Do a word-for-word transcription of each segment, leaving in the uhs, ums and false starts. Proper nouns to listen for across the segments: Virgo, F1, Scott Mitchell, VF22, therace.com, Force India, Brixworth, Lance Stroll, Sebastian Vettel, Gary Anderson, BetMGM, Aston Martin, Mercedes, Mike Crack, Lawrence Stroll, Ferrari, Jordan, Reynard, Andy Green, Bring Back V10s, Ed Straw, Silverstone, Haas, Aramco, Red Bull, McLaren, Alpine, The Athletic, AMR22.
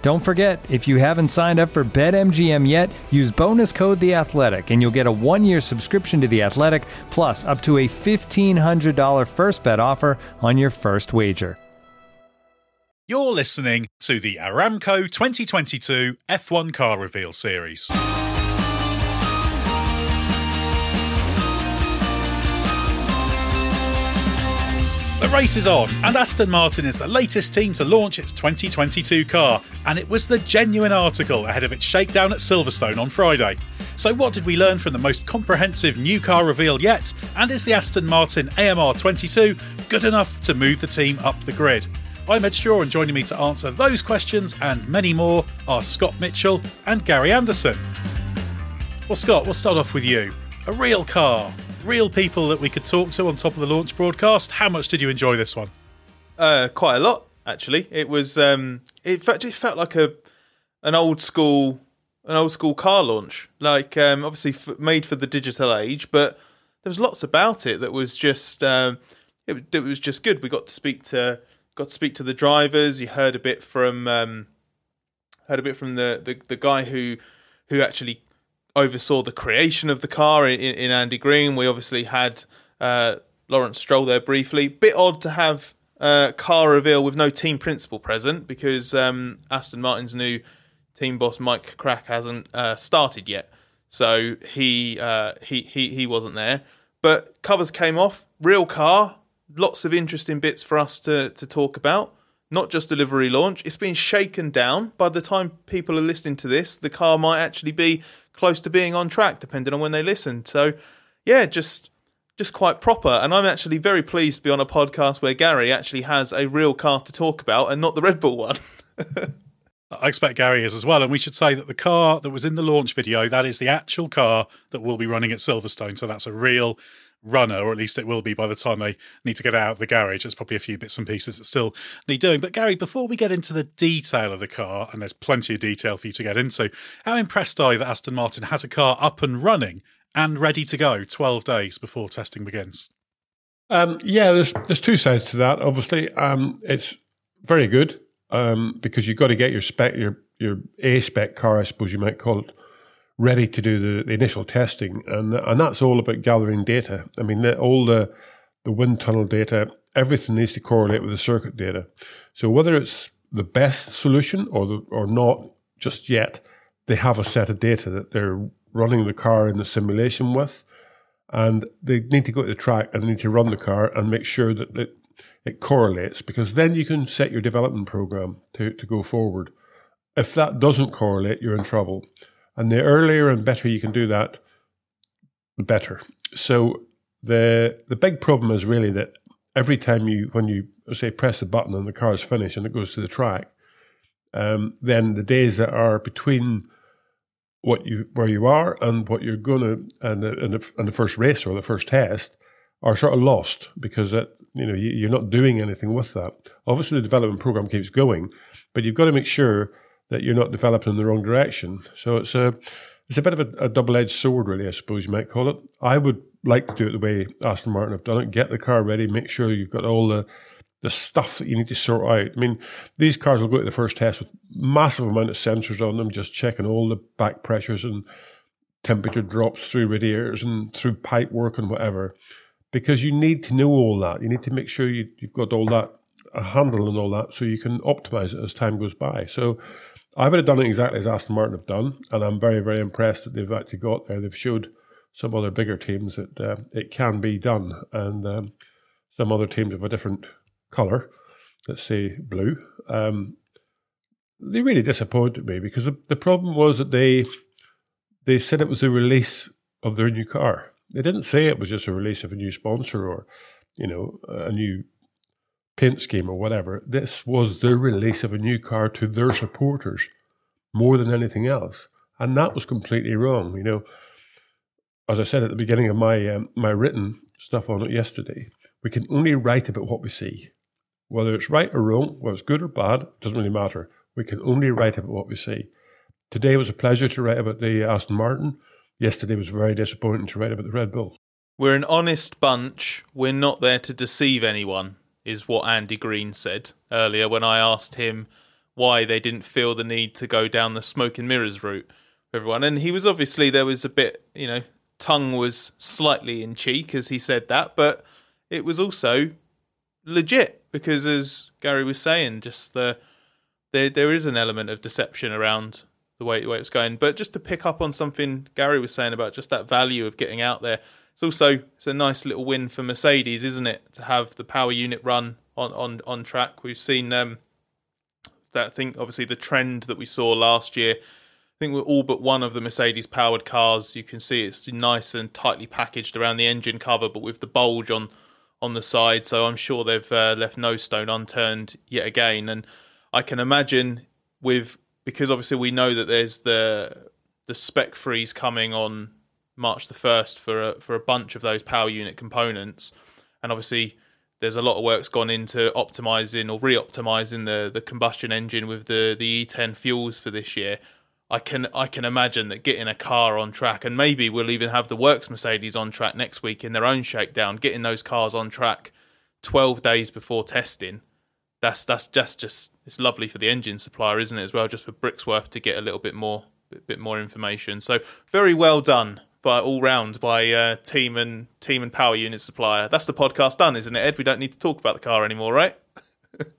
Don't forget, if you haven't signed up for BetMGM yet, use bonus code The Athletic, and you'll get a one-year subscription to The Athletic, plus up to a fifteen hundred dollars first bet offer on your first wager. You're listening to the Aramco twenty twenty-two F one Car Reveal Series. The race is on, and Aston Martin is the latest team to launch its twenty twenty-two car, and it was the genuine article ahead of its shakedown at Silverstone on Friday. So what did we learn from the most comprehensive new car reveal yet, and is the Aston Martin A M R twenty-two good enough to move the team up the grid? I'm Ed Straw, and joining me to answer those questions and many more are Scott Mitchell and Gary Anderson. Well, Scott, we'll start off with you. A real car. Real people that we could talk to on top of the launch broadcast. How much did you enjoy this one? Uh, quite a lot, actually. It was. Um, it felt, it felt like a an old school, an old school car launch. Like um, obviously f- made for the digital age, but there was lots about it that was just. Um, it, it was just good. We got to speak to got to speak to the drivers. You heard a bit from um, heard a bit from the, the, the guy who who actually. oversaw the creation of the car in, in Andy Green. We obviously had uh, Lawrence Stroll there briefly. Bit odd to have a uh, car reveal with no team principal present because um, Aston Martin's new team boss Mike Crack hasn't uh, started yet, so he, uh, he he he wasn't there. But covers came off. Real car. Lots of interesting bits for us to to talk about. Not just delivery launch. It's been shaken down. By the time people are listening to this, the car might actually be close to being on track, depending on when they listen. So, yeah, just just quite proper. And I'm actually very pleased to be on a podcast where Gary actually has a real car to talk about and not the Red Bull one. I expect Gary is as well. And we should say that the car that was in the launch video, that is the actual car that will be running at Silverstone. So that's a real runner, or at least it will be by the time they need to get out of the garage. There's probably a few bits and pieces that still need doing. But Gary, before we get into the detail of the car, and there's plenty of detail for you to get into, how impressed are you that Aston Martin has a car up and running and ready to go twelve days before testing begins? Um, yeah, there's there's two sides to that. Obviously, um, it's very good um, because you've got to get your spec, your your A spec car, I suppose you might call it, ready to do the, the initial testing, and and that's all about gathering data. I mean, the, all the the wind tunnel data, everything needs to correlate with the circuit data. So whether it's the best solution or the, or not, just yet, they have a set of data that they're running the car in the simulation with, and they need to go to the track and they need to run the car and make sure that it it correlates, because then you can set your development program to to go forward. If that doesn't correlate, you're in trouble. And the earlier and better you can do that, the better. So the the big problem is really that every time you, when you say press the button and the car is finished and it goes to the track, um, then the days that are between what you where you are and what you're gonna and the, and the, and the first race or the first test are sort of lost because that you know you, you're not doing anything with that. Obviously, the development program keeps going, but you've got to make sure that you're not developing in the wrong direction. So it's a it's a bit of a, a double-edged sword, really, I suppose you might call it. I would like to do it the way Aston Martin have done it. Get the car ready, make sure you've got all the the stuff that you need to sort out. I mean, these cars will go to the first test with massive amount of sensors on them, just checking all the back pressures and temperature drops through radiators and through pipe work and whatever, because you need to know all that. You need to make sure you, you've got all that, a handle and all that, so you can optimize it as time goes by. So I would have done it exactly as Aston Martin have done, and I'm very, very impressed that they've actually got there. They've showed some other bigger teams that uh, it can be done, and um, some other teams of a different colour, let's say blue. Um, they really disappointed me, because the, the problem was that they they said it was the release of their new car. They didn't say it was just a release of a new sponsor or, you know, a new paint scheme or whatever. This was the release of a new car to their supporters more than anything else, and that was completely wrong. You know, as I said at the beginning of my um, my written stuff on it yesterday, we can only write about what we see. Whether it's right or wrong, whether it's good or bad, doesn't really matter. We can only write about what we see. Today was a pleasure to write about the Aston Martin. Yesterday was very disappointing to write about the Red Bull. We're an honest bunch. We're not there to deceive anyone, is what Andy Green said earlier when I asked him why they didn't feel the need to go down the smoke and mirrors route for everyone. And he was obviously, there was a bit, you know, tongue was slightly in cheek as he said that, but it was also legit, because as Gary was saying, just the there there is an element of deception around the way, the way it's going. But just to pick up on something Gary was saying about just that value of getting out there, it's also it's a nice little win for Mercedes, isn't it, to have the power unit run on, on, on track. We've seen um, that thing, obviously the trend that we saw last year. I think we're all but one of the Mercedes-powered cars. You can see it's nice and tightly packaged around the engine cover, but with the bulge on, on the side. So I'm sure they've uh, left no stone unturned yet again. And I can imagine with... because obviously we know that there's the the spec freeze coming on March the first for a, for a bunch of those power unit components. And obviously there's a lot of work's gone into optimising or re-optimising the, the combustion engine with the, the E ten fuels for this year. I can I can imagine that getting a car on track, and maybe we'll even have the Works Mercedes on track next week in their own shakedown, getting those cars on track twelve days before testing. That's that's just, just it's lovely for the engine supplier, isn't it, as well, just for Brixworth to get a little bit more bit, bit more information. So very well done by all round by uh, team and team and power unit supplier. That's the podcast done, isn't it, Ed? We don't need to talk about the car anymore, right?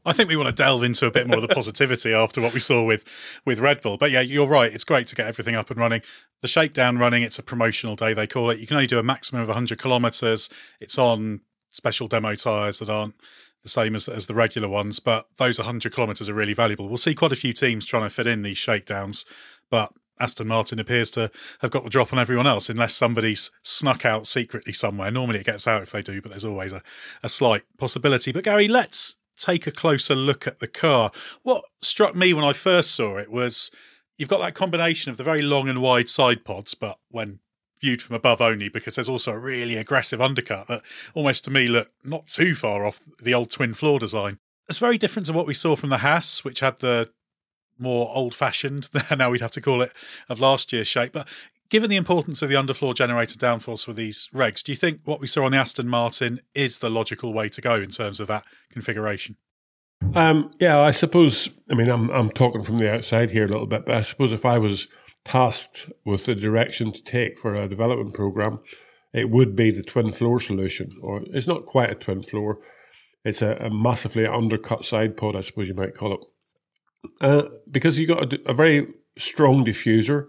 I think we want to delve into a bit more of the positivity after what we saw with, with Red Bull. But yeah, you're right. It's great to get everything up and running. The shakedown running, it's a promotional day, they call it. You can only do a maximum of one hundred kilometres. It's on special demo tyres that aren't the same as, as the regular ones, but those one hundred kilometres are really valuable. We'll see quite a few teams trying to fit in these shakedowns, but Aston Martin appears to have got the drop on everyone else, unless somebody's snuck out secretly somewhere. Normally it gets out if they do, but there's always a, a slight possibility. But Gary, let's take a closer look at the car. What struck me when I first saw it was you've got that combination of the very long and wide side pods, but when viewed from above only, because there's also a really aggressive undercut that almost to me looked not too far off the old twin floor design. It's very different to what we saw from the Haas, which had the more old-fashioned, now we'd have to call it, of last year's shape. But given the importance of the underfloor generator downforce for these regs, do you think what we saw on the Aston Martin is the logical way to go in terms of that configuration? Um, yeah, I suppose, I mean, I'm, I'm talking from the outside here a little bit, but I suppose if I was tasked with the direction to take for a development program, it would be the twin floor solution. Or it's not quite a twin floor, it's a, a massively undercut side pod, I suppose you might call it, uh, because you've got a, a very strong diffuser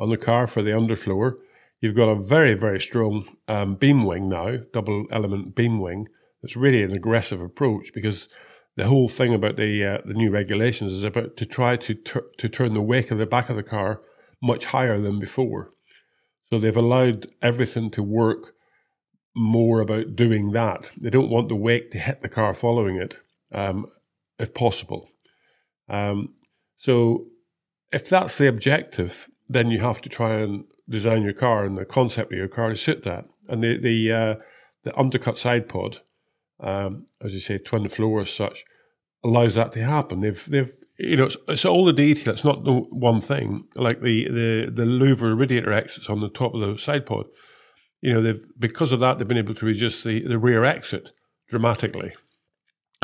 on the car for the underfloor. You've got a very very strong um, beam wing now, double element beam wing. That's really an aggressive approach, because the whole thing about the uh, the new regulations is about to try to tur- to turn the wake of the back of the car much higher than before. So they've allowed everything to work more about doing that. They don't want the wake to hit the car following it, um, if possible. Um, so if that's the objective, then you have to try and design your car and the concept of your car to suit that. And the the, uh, the undercut side pod, um, as you say, twin floor as such, allows that to happen. They've they've you know, it's, it's all the detail. It's not the one thing. Like the the the louver radiator exits on the top of the side pod. You know, they've because of that, they've been able to reduce the, the rear exit dramatically.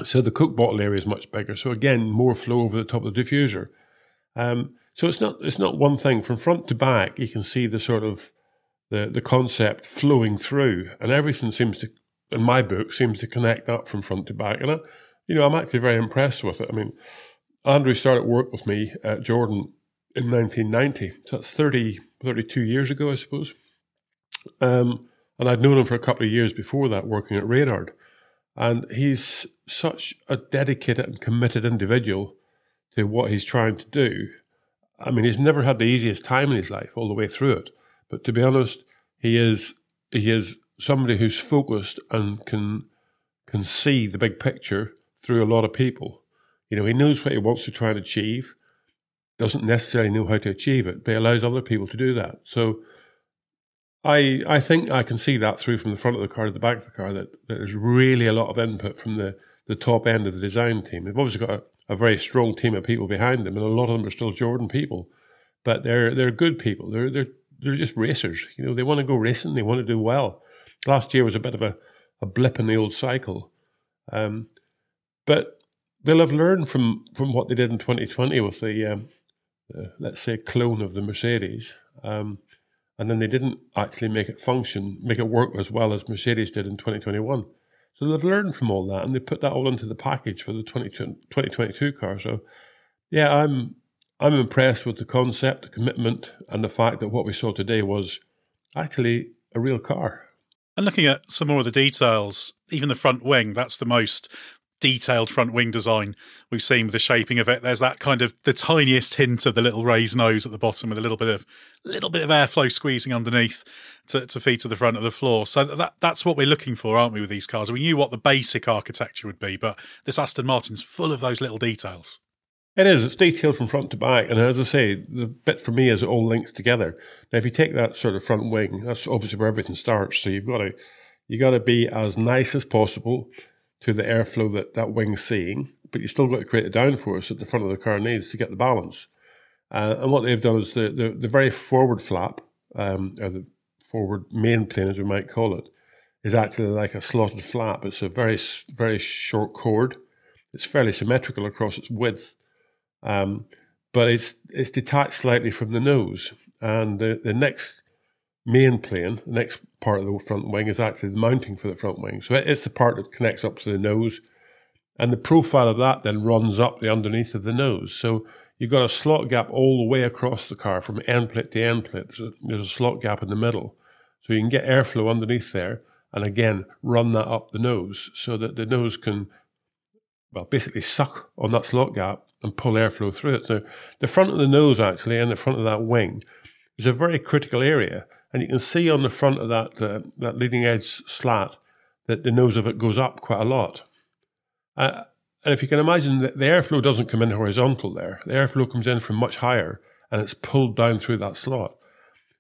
So the coke bottle area is much bigger. So again, more flow over the top of the diffuser. Um, so it's not it's not one thing. From front to back, you can see the sort of the the concept flowing through, and everything seems to, in my book, seems to connect up from front to back. And I, you know, I'm actually very impressed with it. I mean, Andrew started work with me at Jordan in nineteen ninety. So that's thirty, thirty-two years ago, I suppose. Um, and I'd known him for a couple of years before that, working at Reynard. And he's such a dedicated and committed individual to what he's trying to do. I mean, he's never had the easiest time in his life all the way through it. But to be honest, he is he is somebody who's focused and can can see the big picture through a lot of people. You know, he knows what he wants to try and achieve, doesn't necessarily know how to achieve it, but he allows other people to do that. So I I think I can see that through from the front of the car to the back of the car, that, that there's really a lot of input from the, the top end of the design team. They've obviously got a, a very strong team of people behind them, and a lot of them are still Jordan people. But they're they're good people. They're they're they're just racers. You know, they want to go racing, they want to do well. Last year was a bit of a, a blip in the old cycle. Um, but they'll have learned from, from what they did in twenty twenty with the, um, the let's say, clone of the Mercedes. Um And then they didn't actually make it function, make it work as well as Mercedes did in twenty twenty-one. So they've learned from all that, and they put that all into the package for the twenty twenty-two car. So, yeah, I'm I'm impressed with the concept, the commitment, and the fact that what we saw today was actually a real car. And looking at some more of the details, even the front wing, that's the most detailed front wing design we've seen with the shaping of it. There's that kind of the tiniest hint of the little raised nose at the bottom with a little bit of little bit of airflow squeezing underneath to, to feed to the front of the floor. So that that's what we're looking for, aren't we, with these cars? We knew what the basic architecture would be, but this Aston Martin's full of those little details. It is. It's detailed from front to back. And as I say, the bit for me is it all links together. Now, if you take that sort of front wing, that's obviously where everything starts. So you've got to you got to be as nice as possible to the airflow that that wing's seeing, but you still got to create a downforce that the front of the car needs to get the balance. Uh, and what they've done is the the, the very forward flap, um, or the forward main plane, as we might call it, is actually like a slotted flap. It's a very very short chord. It's fairly symmetrical across its width, um, but it's it's detached slightly from the nose. And the, the next main plane, the next part of the front wing, is actually the mounting for the front wing. So it's the part that connects up to the nose, and the profile of that then runs up the underneath of the nose. So you've got a slot gap all the way across the car from end plate to end plate. There's a, there's a slot gap in the middle. So you can get airflow underneath there and again run that up the nose so that the nose can, well, basically suck on that slot gap and pull airflow through it. So the front of the nose actually and the front of that wing is a very critical area. And you can see on the front of that uh, that leading edge slat that the nose of it goes up quite a lot. Uh, and if you can imagine, that the airflow doesn't come in horizontal there. The airflow comes in from much higher, and it's pulled down through that slot.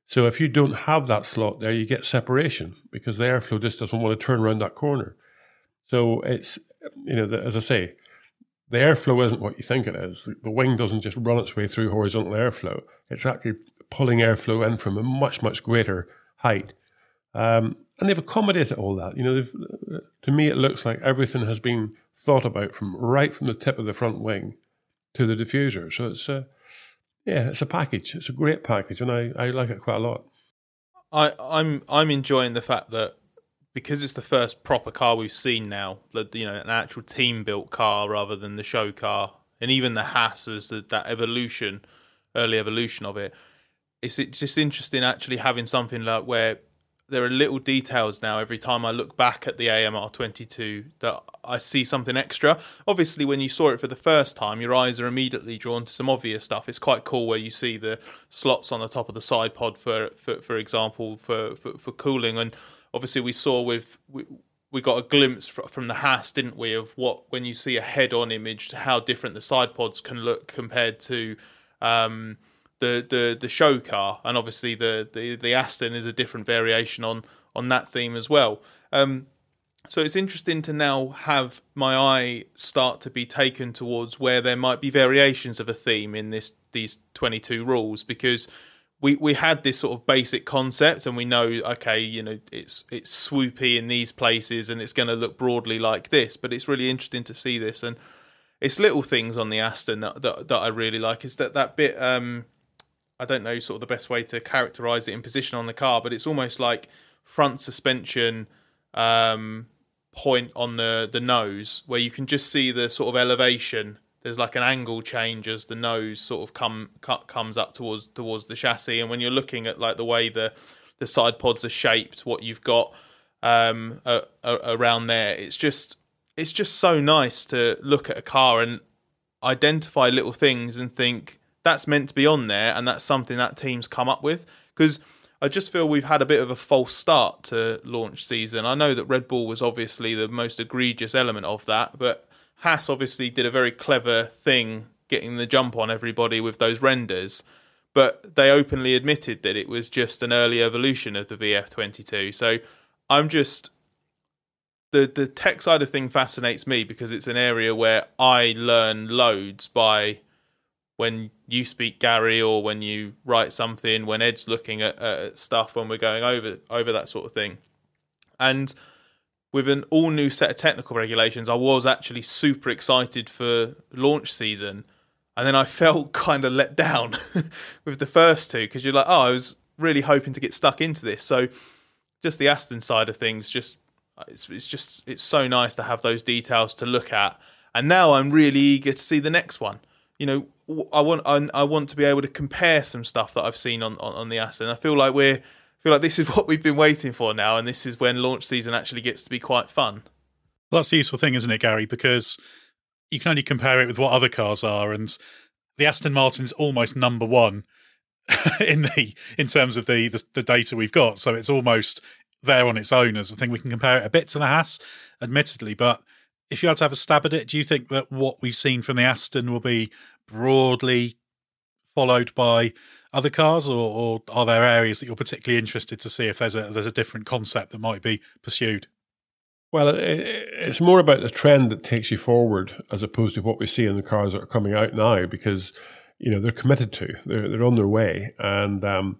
So if you don't have that slot there, you get separation because the airflow just doesn't want to turn around that corner. So it's, you know, the, as I say, the airflow isn't what you think it is. The, the wing doesn't just run its way through horizontal airflow. It's actually pulling airflow in from a much, much greater height. Um, and they've accommodated all that. You know, they've, to me, it looks like everything has been thought about from right from the tip of the front wing to the diffuser. So it's a, yeah, it's a package. It's a great package, and I, I like it quite a lot. I, I'm I'm enjoying the fact that because it's the first proper car we've seen now, you know, an actual team-built car rather than the show car, and even the Haas as the, that evolution, early evolution of it, it's just interesting actually having something like where there are little details now every time I look back at the A M R twenty-two that I see something extra. Obviously, when you saw it for the first time, your eyes are immediately drawn to some obvious stuff. It's quite cool where you see the slots on the top of the side pod, for for, for example, for, for, for cooling. And obviously we saw with... We, We got a glimpse from the Haas, didn't we, of what, when you see a head-on image, to how different the side pods can look compared to um, the, the the show car. And obviously the, the, the Aston is a different variation on, on that theme as well. Um, So it's interesting to now have my eye start to be taken towards where there might be variations of a theme in this these twenty-two rules, because we, we had this sort of basic concept and we know, okay, you know, it's it's swoopy in these places and it's going to look broadly like this, but it's really interesting to see this. And it's little things on the Aston that that, that I really like. Is that that bit, um, I don't know sort of the best way to characterise it in position on the car, but it's almost like front suspension um point on the the nose where you can just see the sort of elevation. There's like an angle change as the nose sort of come cut comes up towards towards the chassis, and when you're looking at like the way the the side pods are shaped, what you've got um uh, uh, around there, it's just it's just so nice to look at a car and identify little things and think that's meant to be on there, and that's something that team's come up with. Because I just feel we've had a bit of a false start to launch season. I know that Red Bull was obviously the most egregious element of that, but Haas obviously did a very clever thing getting the jump on everybody with those renders, but they openly admitted that it was just an early evolution of the V F twenty-two. So I'm just... The, the tech side of thing fascinates me because it's an area where I learn loads by... when you speak, Gary, or when you write something, when Ed's looking at uh, stuff, when we're going over over that sort of thing. And with an all-new set of technical regulations, I was actually super excited for launch season. And then I felt kind of let down with the first two, because you're like, oh, I was really hoping to get stuck into this. So just the Aston side of things, just it's, it's just it's so nice to have those details to look at. And now I'm really eager to see the next one. You know, I want I want to be able to compare some stuff that I've seen on, on, on the Aston. I feel like we're I feel like this is what we've been waiting for now, and this is when launch season actually gets to be quite fun. Well, that's the useful thing, isn't it, Gary? Because you can only compare it with what other cars are, and the Aston Martin's almost number one in the in terms of the, the the data we've got. So it's almost there on its own as a thing. We can compare it a bit to the Haas, admittedly, but if you had to have a stab at it, do you think that what we've seen from the Aston will be broadly followed by other cars, or, or are there areas that you're particularly interested to see if there's a there's a different concept that might be pursued? Well, it, it's more about the trend that takes you forward as opposed to what we see in the cars that are coming out now, because you know they're committed to, they're they're on their way, and um,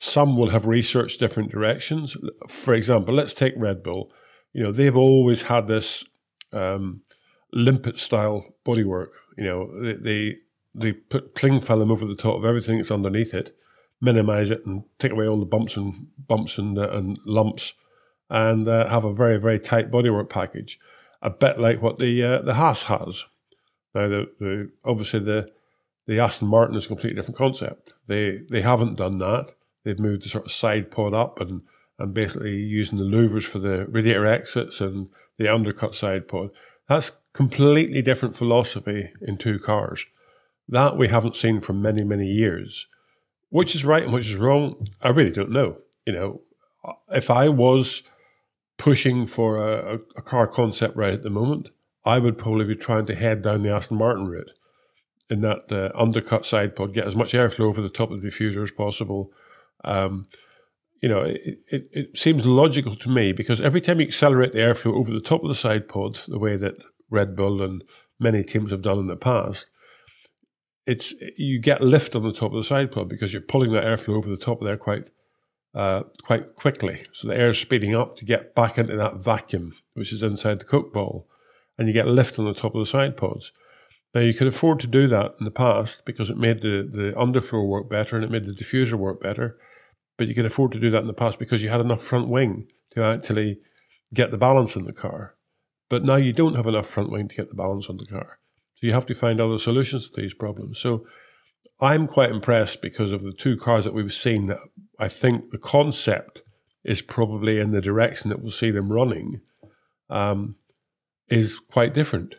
some will have researched different directions. For example, let's take Red Bull. You know they've always had this um, limpet style bodywork. You know, they, they they put cling film over the top of everything that's underneath it, minimise it, and take away all the bumps and bumps and uh, and lumps, and uh, have a very very tight bodywork package, a bit like what the uh, the Haas has. Now, the, the obviously the the Aston Martin is a completely different concept. They they haven't done that. They've moved the sort of side pod up and and basically using the louvers for the radiator exits and the undercut side pod. That's completely different philosophy in two cars. That we haven't seen for many, many years. Which is right and which is wrong, I really don't know. You know, if I was pushing for a, a car concept right at the moment, I would probably be trying to head down the Aston Martin route in that uh, undercut side pod, get as much airflow over the top of the diffuser as possible. Um, you know, it, it, it seems logical to me, because every time you accelerate the airflow over the top of the side pod, the way that Red Bull and many teams have done in the past, it's you get lift on the top of the side pod because you're pulling that airflow over the top of there quite uh, quite quickly. So the air is speeding up to get back into that vacuum, which is inside the Coke bottle, and you get lift on the top of the side pods. Now, you could afford to do that in the past because it made the, the underflow work better and it made the diffuser work better, but you could afford to do that in the past because you had enough front wing to actually get the balance in the car. But now you don't have enough front wing to get the balance on the car. So you have to find other solutions to these problems. So I'm quite impressed because of the two cars that we've seen that I think the concept is probably in the direction that we'll see them running um, is quite different.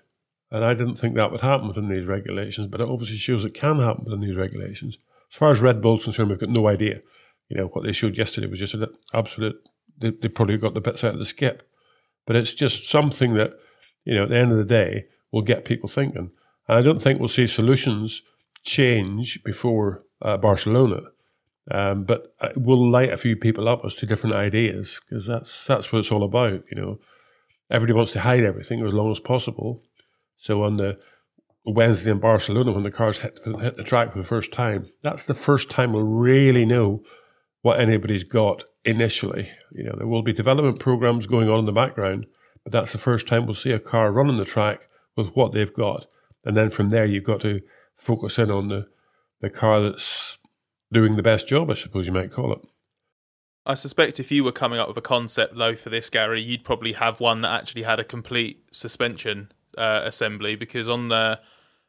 And I didn't think that would happen within these regulations, but it obviously shows it can happen within these regulations. As far as Red Bull's concerned, we've got no idea. You know, what they showed yesterday was just an absolute, they, they probably got the bits out of the skip. But it's just something that, you know, at the end of the day, will get people thinking. And I don't think we'll see solutions change before uh, Barcelona, um, but it will light a few people up as to different ideas, because that's that's what it's all about. You know, everybody wants to hide everything as long as possible. So on the Wednesday in Barcelona, when the cars hit, hit the track for the first time, that's the first time we'll really know what anybody's got initially. You know, there will be development programs going on in the background, but that's the first time we'll see a car run on the track with what they've got. And then from there, you've got to focus in on the, the car that's doing the best job, I suppose you might call it. I suspect if you were coming up with a concept, though, for this, Gary, you'd probably have one that actually had a complete suspension uh, assembly, because on the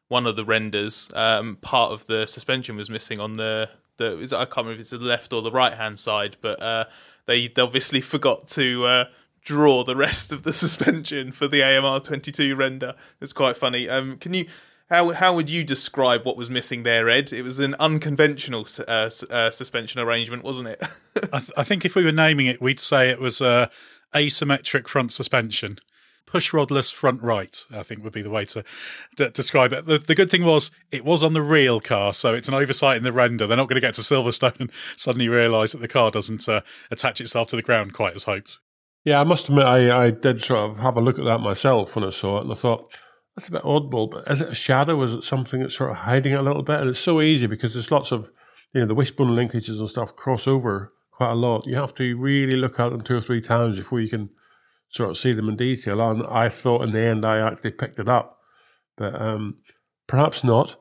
one of the renders, um, part of the suspension was missing on the, the is, I can't remember if it's the left or the right-hand side, but uh, they, they obviously forgot to... Uh, draw the rest of the suspension for the A M R twenty-two render. It's quite funny. Um, can you, how how would you describe what was missing there, Ed? It was an unconventional uh, uh, suspension arrangement, wasn't it? I, th- I think if we were naming it, we'd say it was uh, asymmetric front suspension. Push rodless front right, I think, would be the way to d- describe it. The, the good thing was it was on the real car, so it's an oversight in the render. They're not going to get to Silverstone and suddenly realise that the car doesn't uh, attach itself to the ground quite as hoped. Yeah, I must admit, I, I did sort of have a look at that myself when I saw it, and I thought, that's a bit oddball, but is it a shadow? Is it something that's sort of hiding it a little bit? And it's so easy because there's lots of, you know, the wishbone linkages and stuff cross over quite a lot. You have to really look at them two or three times before you can sort of see them in detail. And I thought in the end I actually picked it up, but um, perhaps not.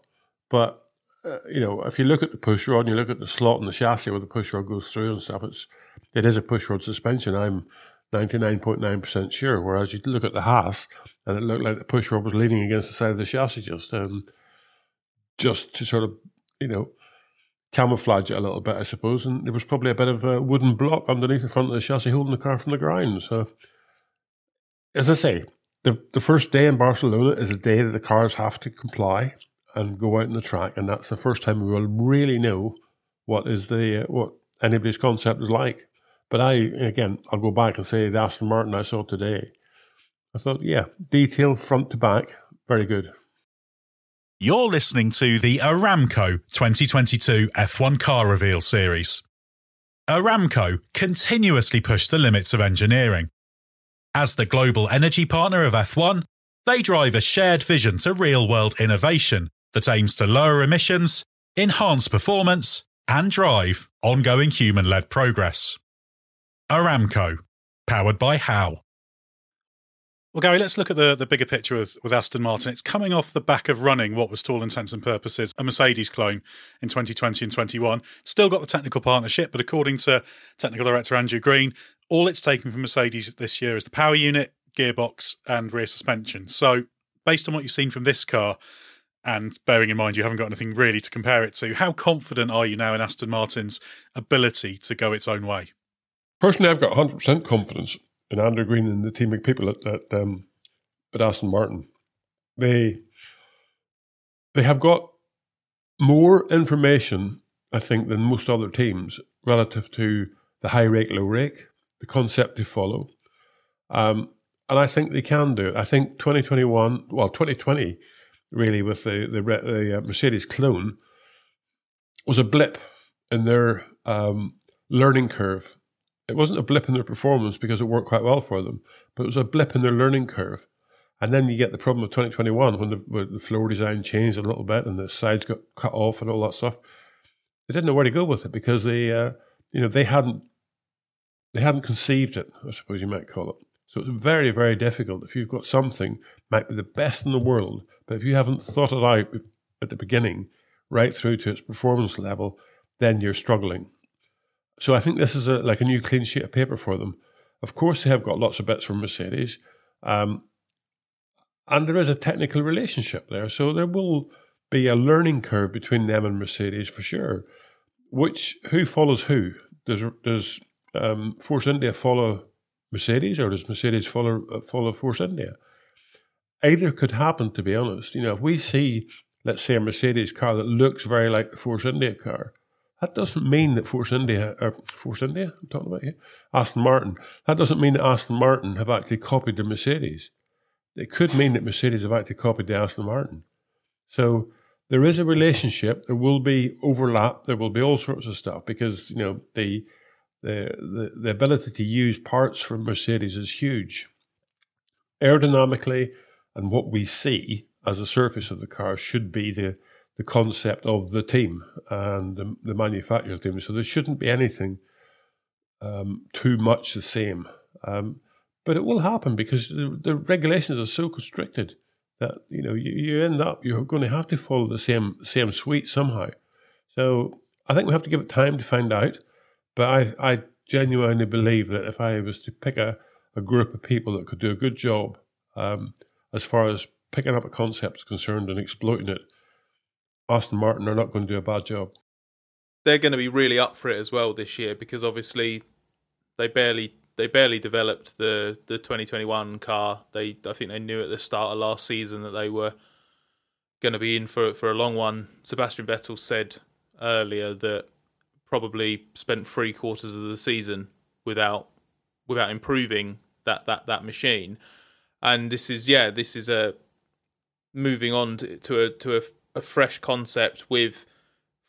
But, uh, you know, if you look at the push rod and you look at the slot in the chassis where the push rod goes through and stuff, it's, it is a push rod suspension. I'm ninety-nine point nine percent sure, whereas you look at the Haas and it looked like the push rod was leaning against the side of the chassis just um, just to sort of, you know, camouflage it a little bit, I suppose. And there was probably a bit of a wooden block underneath the front of the chassis holding the car from the ground. So, as I say, the, the first day in Barcelona is a day that the cars have to comply and go out on the track, and that's the first time we will really know what is the uh, what anybody's concept is like. But I, again, I'll go back and say the Aston Martin I saw today, I thought, yeah, detail front to back, very good. You're listening to the Aramco twenty twenty-two F one Car Reveal Series. Aramco continuously pushed the limits of engineering. As the global energy partner of F one, they drive a shared vision to real-world innovation that aims to lower emissions, enhance performance, and drive ongoing human-led progress. Aramco, powered by How. Well, Gary, let's look at the, the bigger picture with, with Aston Martin. It's coming off the back of running what was, to all intents and purposes, a Mercedes clone in twenty twenty and twenty-one. Still got the technical partnership, but according to Technical Director Andy Green, all it's taken from Mercedes this year is the power unit, gearbox and rear suspension. So, based on what you've seen from this car, and bearing in mind you haven't got anything really to compare it to, how confident are you now in Aston Martin's ability to go its own way? Personally, I've got one hundred percent confidence in Andrew Green and the team of people at at, um, at Aston Martin. They they have got more information, I think, than most other teams relative to the high rake, low rake, the concept to follow. Um, and I think they can do it. I think twenty twenty-one, well, twenty twenty, really, with the, the, the Mercedes clone, was a blip in their um, learning curve. It wasn't a blip in their performance because it worked quite well for them, but it was a blip in their learning curve. And then you get the problem of twenty twenty-one when the, when the floor design changed a little bit and the sides got cut off and all that stuff. They didn't know where to go with it because they, uh, you know, they hadn't they hadn't conceived it, I suppose you might call it. So it's very, very difficult. If you've got something, might be the best in the world, but if you haven't thought it out at the beginning, right through to its performance level, then you're struggling. So I think this is a, like a new clean sheet of paper for them. Of course, they have got lots of bits from Mercedes. Um, and there is a technical relationship there. So there will be a learning curve between them and Mercedes for sure. Which, who follows who? Does does um, Force India follow Mercedes, or does Mercedes follow, uh, follow Force India? Either could happen, to be honest. You know, if we see, let's say, a Mercedes car that looks very like the Force India car, that doesn't mean that Force India, or Force India, I'm talking about here, Aston Martin, that doesn't mean that Aston Martin have actually copied the Mercedes. It could mean that Mercedes have actually copied the Aston Martin. So there is a relationship, there will be overlap, there will be all sorts of stuff, because, you know, the the the, the ability to use parts from Mercedes is huge. aerodynamically and what we see as the surface of the car should be the, the concept of the team and the, the manufacturer's team. So there shouldn't be anything um, too much the same. Um, but it will happen because the, the regulations are so constricted that, you know, you, you end up, you're going to have to follow the same same suite somehow. So I think we have to give it time to find out. But I, I genuinely believe that if I was to pick a, a group of people that could do a good job um, as far as picking up a concept is concerned and exploiting it, Aston Martin are not going to do a bad job. They're going to be really up for it as well this year because obviously they barely they barely developed the, the twenty twenty-one car. They I think they knew at the start of last season that they were going to be in for for a long one. Sebastian Vettel said earlier that probably spent three quarters of the season without without improving that that that machine. And this is yeah, this is a moving on to, to a to a a fresh concept with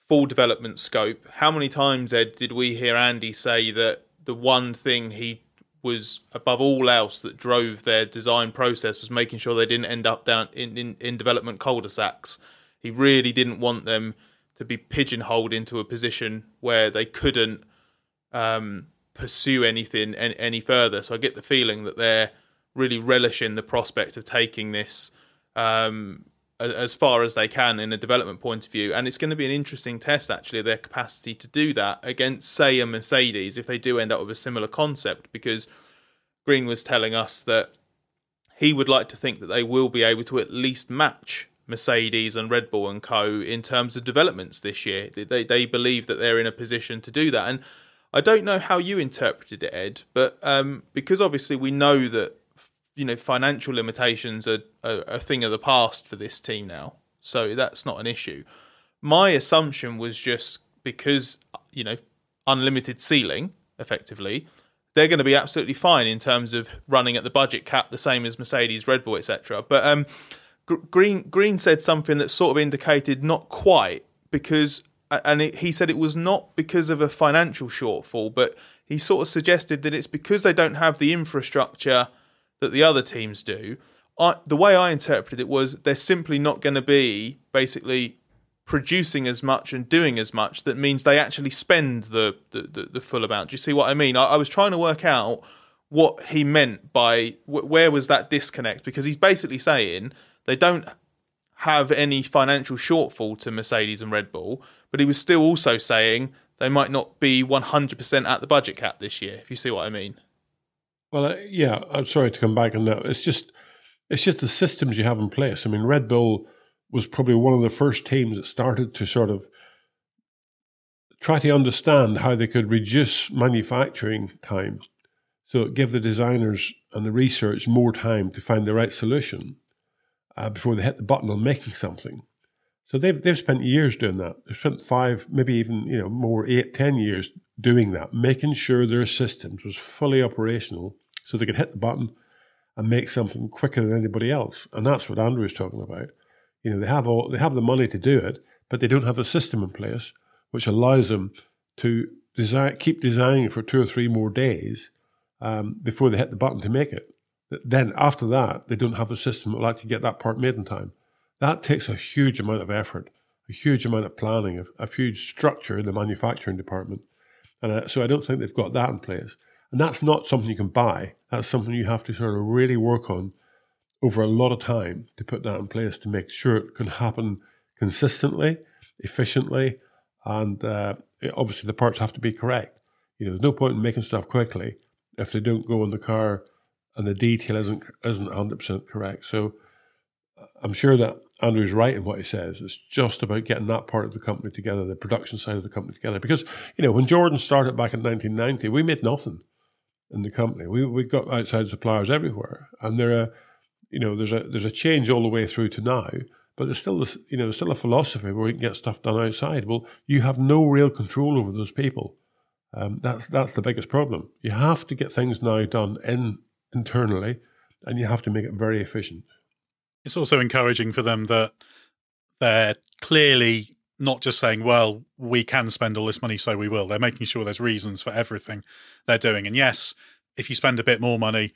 full development scope. How many times, Ed, did we hear Andy say that the one thing he was above all else that drove their design process was making sure they didn't end up down in, in, in development cul-de-sacs? He really didn't want them to be pigeonholed into a position where they couldn't um, pursue anything any, any further. So I get the feeling that they're really relishing the prospect of taking this um as far as they can in a development point of view. And it's going to be an interesting test, actually, their capacity to do that against, say, a Mercedes, if they do end up with a similar concept, because Green was telling us that he would like to think that they will be able to at least match Mercedes and Red Bull and co in terms of developments this year. They, they believe that they're in a position to do that. And I don't know how you interpreted it, Ed, but um, because obviously we know that, you know, financial limitations are, are a thing of the past for this team now. So that's not an issue. My assumption was just because, you know, unlimited ceiling, effectively, they're going to be absolutely fine in terms of running at the budget cap, the same as Mercedes, Red Bull, et cetera. But um, Green Green said something that sort of indicated not quite, because, and it, he said it was not because of a financial shortfall, but he sort of suggested that it's because they don't have the infrastructure that the other teams do. I, the way I interpreted it was they're simply not going to be basically producing as much and doing as much. That means they actually spend the the, the, the full amount. Do you see what I mean? I, I was trying to work out what he meant by wh- where was that disconnect, because he's basically saying they don't have any financial shortfall to Mercedes and Red Bull, but he was still also saying they might not be one hundred percent at the budget cap this year, if you see what I mean. Well, uh, yeah, I'm sorry to come back on that. It's just, it's just the systems you have in place. I mean, Red Bull was probably one of the first teams that started to sort of try to understand how they could reduce manufacturing time, so it gave the designers and the research more time to find the right solution uh, before they hit the button on making something. So they've they've spent years doing that. They've spent five, maybe even you know more, eight, ten years doing that, making sure their systems was fully operational, so they could hit the button and make something quicker than anybody else. And that's what Andrew is talking about. You know, they have all, they have the money to do it, but they don't have a system in place which allows them to design, keep designing for two or three more days um, before they hit the button to make it. Then after that, they don't have a system that would like to get that part made in time. That takes a huge amount of effort, a huge amount of planning, a, a huge structure in the manufacturing department. And I, so I don't think they've got that in place. And that's not something you can buy. That's something you have to sort of really work on over a lot of time to put that in place to make sure it can happen consistently, efficiently, and uh, obviously the parts have to be correct. You know, there's no point in making stuff quickly if they don't go in the car and the detail isn't isn't one hundred percent correct. So I'm sure that Andrew's right in what he says. It's just about getting that part of the company together, the production side of the company together. Because, you know, when Jordan started back in nineteen ninety, we made nothing in the company. We we got outside suppliers everywhere, and there are, you know, there's a there's a change all the way through to now. But there's still this, you know, there's still a philosophy where you can get stuff done outside. Well, you have no real control over those people. Um, that's that's the biggest problem. You have to get things now done in internally, and you have to make it very efficient. It's also encouraging for them that they're clearly not just saying, well, we can spend all this money, so we will. They're making sure there's reasons for everything they're doing. And yes, if you spend a bit more money,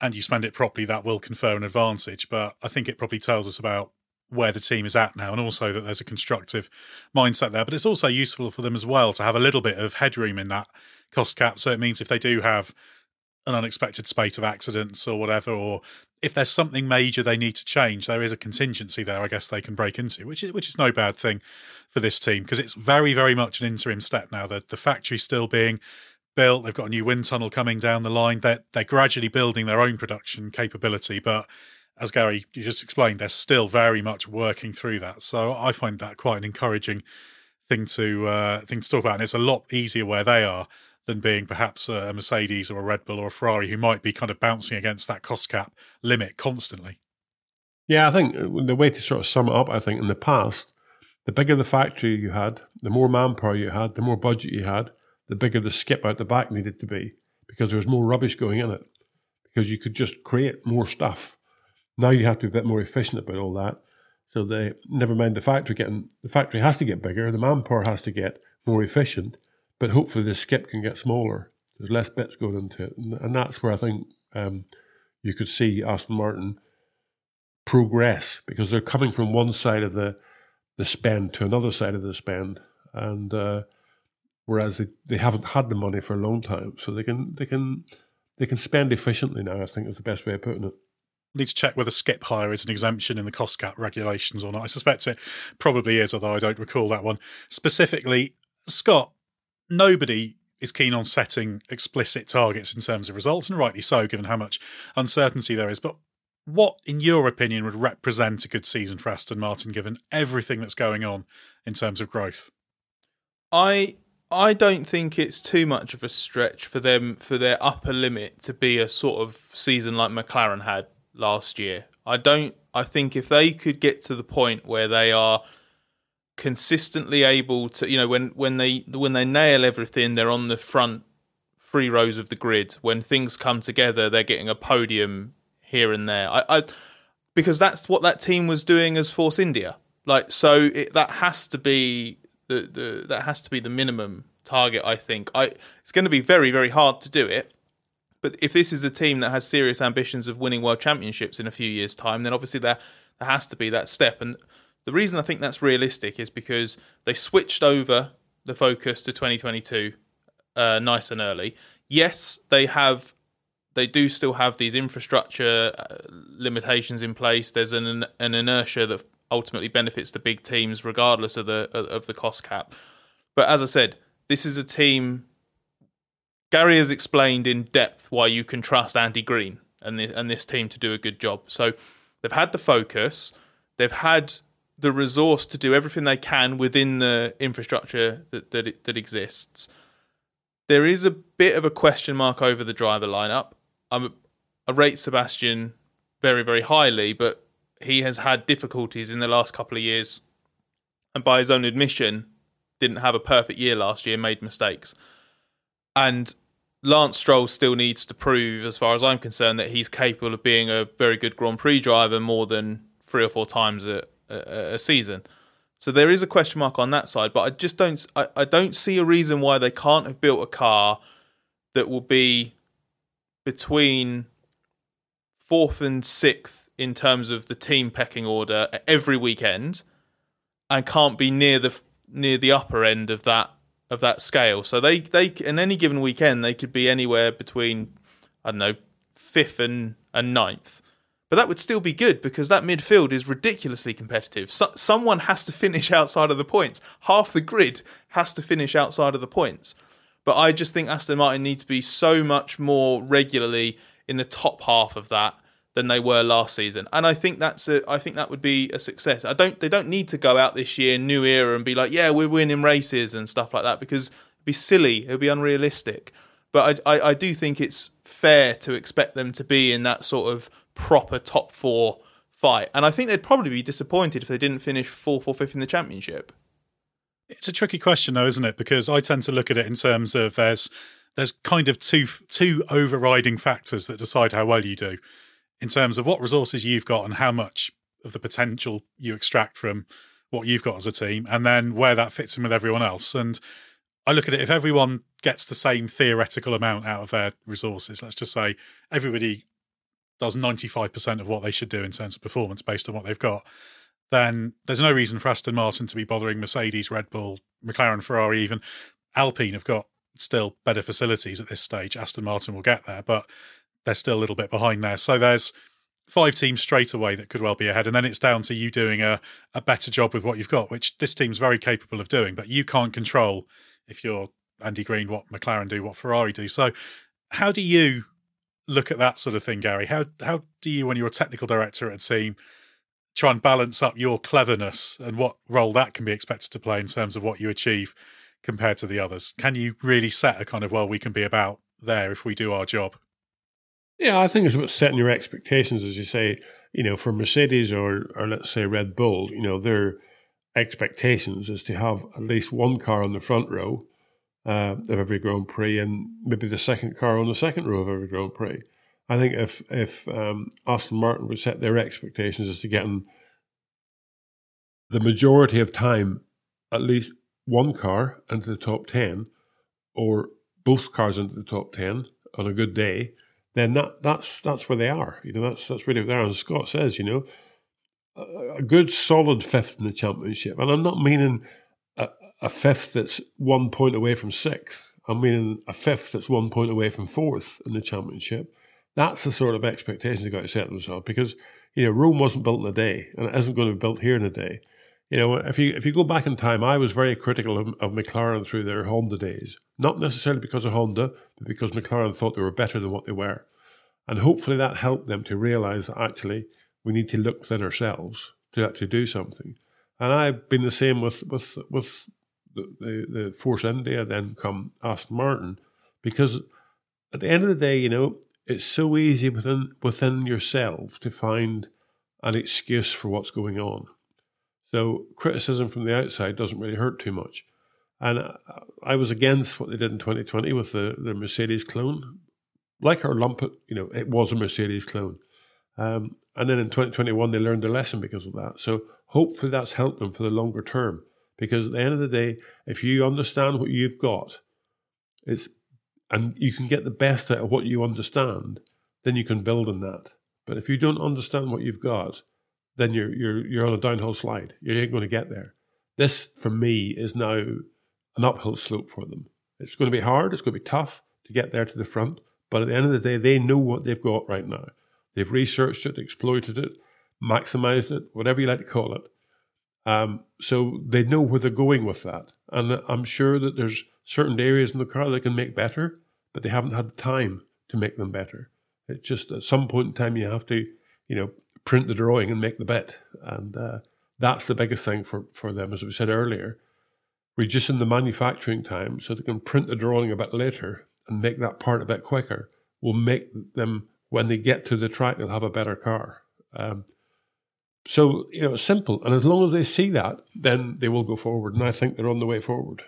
and you spend it properly, that will confer an advantage. But I think it probably tells us about where the team is at now, and also that there's a constructive mindset there. But it's also useful for them as well to have a little bit of headroom in that cost cap. So it means if they do have an unexpected spate of accidents or whatever, or if there's something major they need to change, there is a contingency there, I guess, they can break into, which is, which is no bad thing for this team, because it's very, very much an interim step now. The, the factory's still being built. They've got a new wind tunnel coming down the line. They're, they're gradually building their own production capability. But as Gary, you just explained, they're still very much working through that. So I find that quite an encouraging thing to uh, thing to talk about. And it's a lot easier where they are than being perhaps a Mercedes or a Red Bull or a Ferrari, who might be kind of bouncing against that cost cap limit constantly. Yeah, I think the way to sort of sum it up, I think in the past, the bigger the factory you had, the more manpower you had, the more budget you had, the bigger the skip out the back needed to be, because there was more rubbish going in it, because you could just create more stuff. Now you have to be a bit more efficient about all that. So they, never mind the factory getting, the factory has to get bigger, the manpower has to get more efficient, but hopefully the skip can get smaller. There's less bits going into it. And, and that's where I think um, you could see Aston Martin progress, because they're coming from one side of the the spend to another side of the spend. And uh, whereas they, they haven't had the money for a long time. So they can they can they can spend efficiently now, I think, is the best way of putting it. Need to check whether skip hire is an exemption in the cost cap regulations or not. I suspect it probably is, although I don't recall that one specifically. Scott, nobody is keen on setting explicit targets in terms of results, and rightly so, given how much uncertainty there is. But what, in your opinion, would represent a good season for Aston Martin, given everything that's going on in terms of growth? I I don't think it's too much of a stretch for them, for their upper limit to be a sort of season like McLaren had last year. I don't. I think if they could get to the point where they are consistently able to, you know, when when they when they nail everything, they're on the front three rows of the grid. When things come together, they're getting a podium here and there. I, I because that's what that team was doing as Force India. Like, so it, that has to be the, the that has to be the minimum target, I think. I it's going to be very, very hard to do it. But if this is a team that has serious ambitions of winning world championships in a few years' time, then obviously there there has to be that step. And the reason I think that's realistic is because they switched over the focus to twenty twenty-two uh, nice and early. Yes, they have, they do still have these infrastructure limitations in place. There's an an inertia that ultimately benefits the big teams, regardless of the of the cost cap. But as I said, this is a team. Gary has explained in depth why you can trust Andy Green and the, and this team to do a good job. So they've had the focus, they've had the resource to do everything they can within the infrastructure that, that that exists. There is a bit of a question mark over the driver lineup. I'm, I rate Sebastian very, very highly, but he has had difficulties in the last couple of years, and by his own admission, didn't have a perfect year last year, made mistakes. And Lance Stroll still needs to prove, as far as I'm concerned, that he's capable of being a very good Grand Prix driver more than three or four times a a season. So there is a question mark on that side, but I just don't I, I don't see a reason why they can't have built a car that will be between fourth and sixth in terms of the team pecking order every weekend, and can't be near the near the upper end of that of that scale. So they they in any given weekend they could be anywhere between, I don't know, fifth and, and ninth. But that would still be good, because that midfield is ridiculously competitive. So, someone has to finish outside of the points. Half the grid has to finish outside of the points. But I just think Aston Martin need to be so much more regularly in the top half of that than they were last season. And I think that's a, I think that would be a success. I don't. They don't need to go out this year, new era, and be like, yeah, we're winning races and stuff like that, because it'd be silly. It'd be unrealistic. But I, I, I do think it's fair to expect them to be in that sort of proper top four fight, and I think they'd probably be disappointed if they didn't finish fourth or fifth in the championship. It's a tricky question, though, isn't it? Because I tend to look at it in terms of there's there's kind of two two overriding factors that decide how well you do, in terms of what resources you've got and how much of the potential you extract from what you've got as a team, and then where that fits in with everyone else. And I look at it, if everyone gets the same theoretical amount out of their resources, let's just say everybody does ninety-five percent of what they should do in terms of performance based on what they've got, then there's no reason for Aston Martin to be bothering Mercedes, Red Bull, McLaren, Ferrari, even Alpine have got still better facilities at this stage. Aston Martin will get there, but they're still a little bit behind there. So there's five teams straight away that could well be ahead. And then it's down to you doing a, a better job with what you've got, which this team's very capable of doing, but you can't control if you're Andy Green, what McLaren do, what Ferrari do. So how do you look at that sort of thing, Gary? How, how do you, when you're a technical director at a team, try and balance up your cleverness and what role that can be expected to play in terms of what you achieve compared to the others? Can you really set a kind of, well, we can be about there if we do our job? Yeah, I think it's about setting your expectations, as you say. You know, for Mercedes or, or let's say Red Bull, you know, their expectations is to have at least one car on the front row uh, of every Grand Prix and maybe the second car on the second row of every Grand Prix. I think if if um, Aston Martin would set their expectations as to getting the majority of time at least one car into the top ten or both cars into the top ten on a good day, then that, that's that's where they are. You know, that's that's really where they are. And Scott says, you know, a, a good solid fifth in the championship. And I'm not meaning a, a fifth that's one point away from sixth. I'm meaning a fifth that's one point away from fourth in the championship. That's the sort of expectations they've got to set themselves, because, you know, Rome wasn't built in a day and it isn't going to be built here in a day. You know, if you if you go back in time, I was very critical of, of McLaren through their Honda days. Not necessarily because of Honda, but because McLaren thought they were better than what they were. And hopefully that helped them to realise that actually we need to look within ourselves to actually do something. And I've been the same with, with, with the, the, the Force India, then come Aston Martin, because at the end of the day, you know, it's so easy within, within yourself to find an excuse for what's going on. So criticism from the outside doesn't really hurt too much. And I was against what they did in twenty twenty with the, the Mercedes clone. Like our Lumpet, you know, it was a Mercedes clone. Um, and then in twenty twenty-one, they learned their lesson because of that. So hopefully that's helped them for the longer term. Because at the end of the day, if you understand what you've got, it's and you can get the best out of what you understand, then you can build on that. But if you don't understand what you've got, then you're you're you're on a downhill slide. You ain't going to get there. This, for me, is now an uphill slope for them. It's going to be hard. It's going to be tough to get there to the front. But at the end of the day, they know what they've got right now. They've researched it, exploited it, maximized it, whatever you like to call it. Um, so they know where they're going with that. And I'm sure that there's certain areas in the car they can make better, but they haven't had time to make them better. It's just at some point in time you have to, you know, print the drawing and make the bet. And uh, that's the biggest thing for, for them, as we said earlier, reducing the manufacturing time so they can print the drawing a bit later and make that part a bit quicker will make them, when they get to the track, they'll have a better car. Um, so, you know, it's simple. And as long as they see that, then they will go forward. And I think they're on the way forward.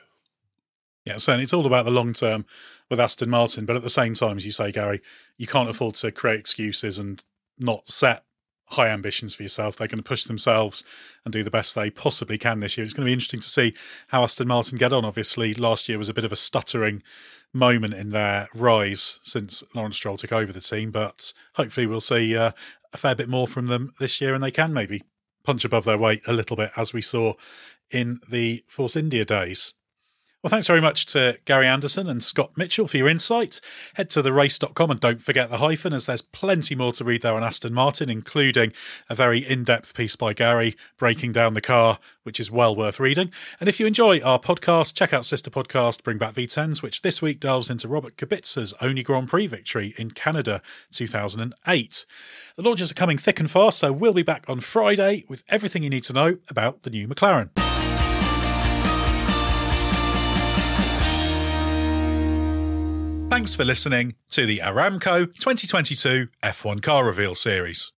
Yeah, so it's all about the long term with Aston Martin. But at the same time, as you say, Gary, you can't afford to create excuses and not set high ambitions for yourself. They're going to push themselves and do the best they possibly can this year. It's going to be interesting to see how Aston Martin get on. Obviously, last year was a bit of a stuttering moment in their rise since Lawrence Stroll took over the team, but hopefully we'll see uh, a fair bit more from them this year, and they can maybe punch above their weight a little bit, as we saw in the Force India days. Well, thanks very much to Gary Anderson and Scott Mitchell for your insight. Head to the race dot com and don't forget the hyphen, as there's plenty more to read there on Aston Martin, including a very in-depth piece by Gary breaking down the car, which is well worth reading. And if you enjoy our podcast, check out sister podcast Bring Back V tens, which this week delves into Robert Kubica's only Grand Prix victory in Canada two thousand eight. The launches are coming thick and fast, so we'll be back on Friday with everything you need to know about the new McLaren. Thanks for listening to the Aramco twenty twenty-two F one Car Reveal Series.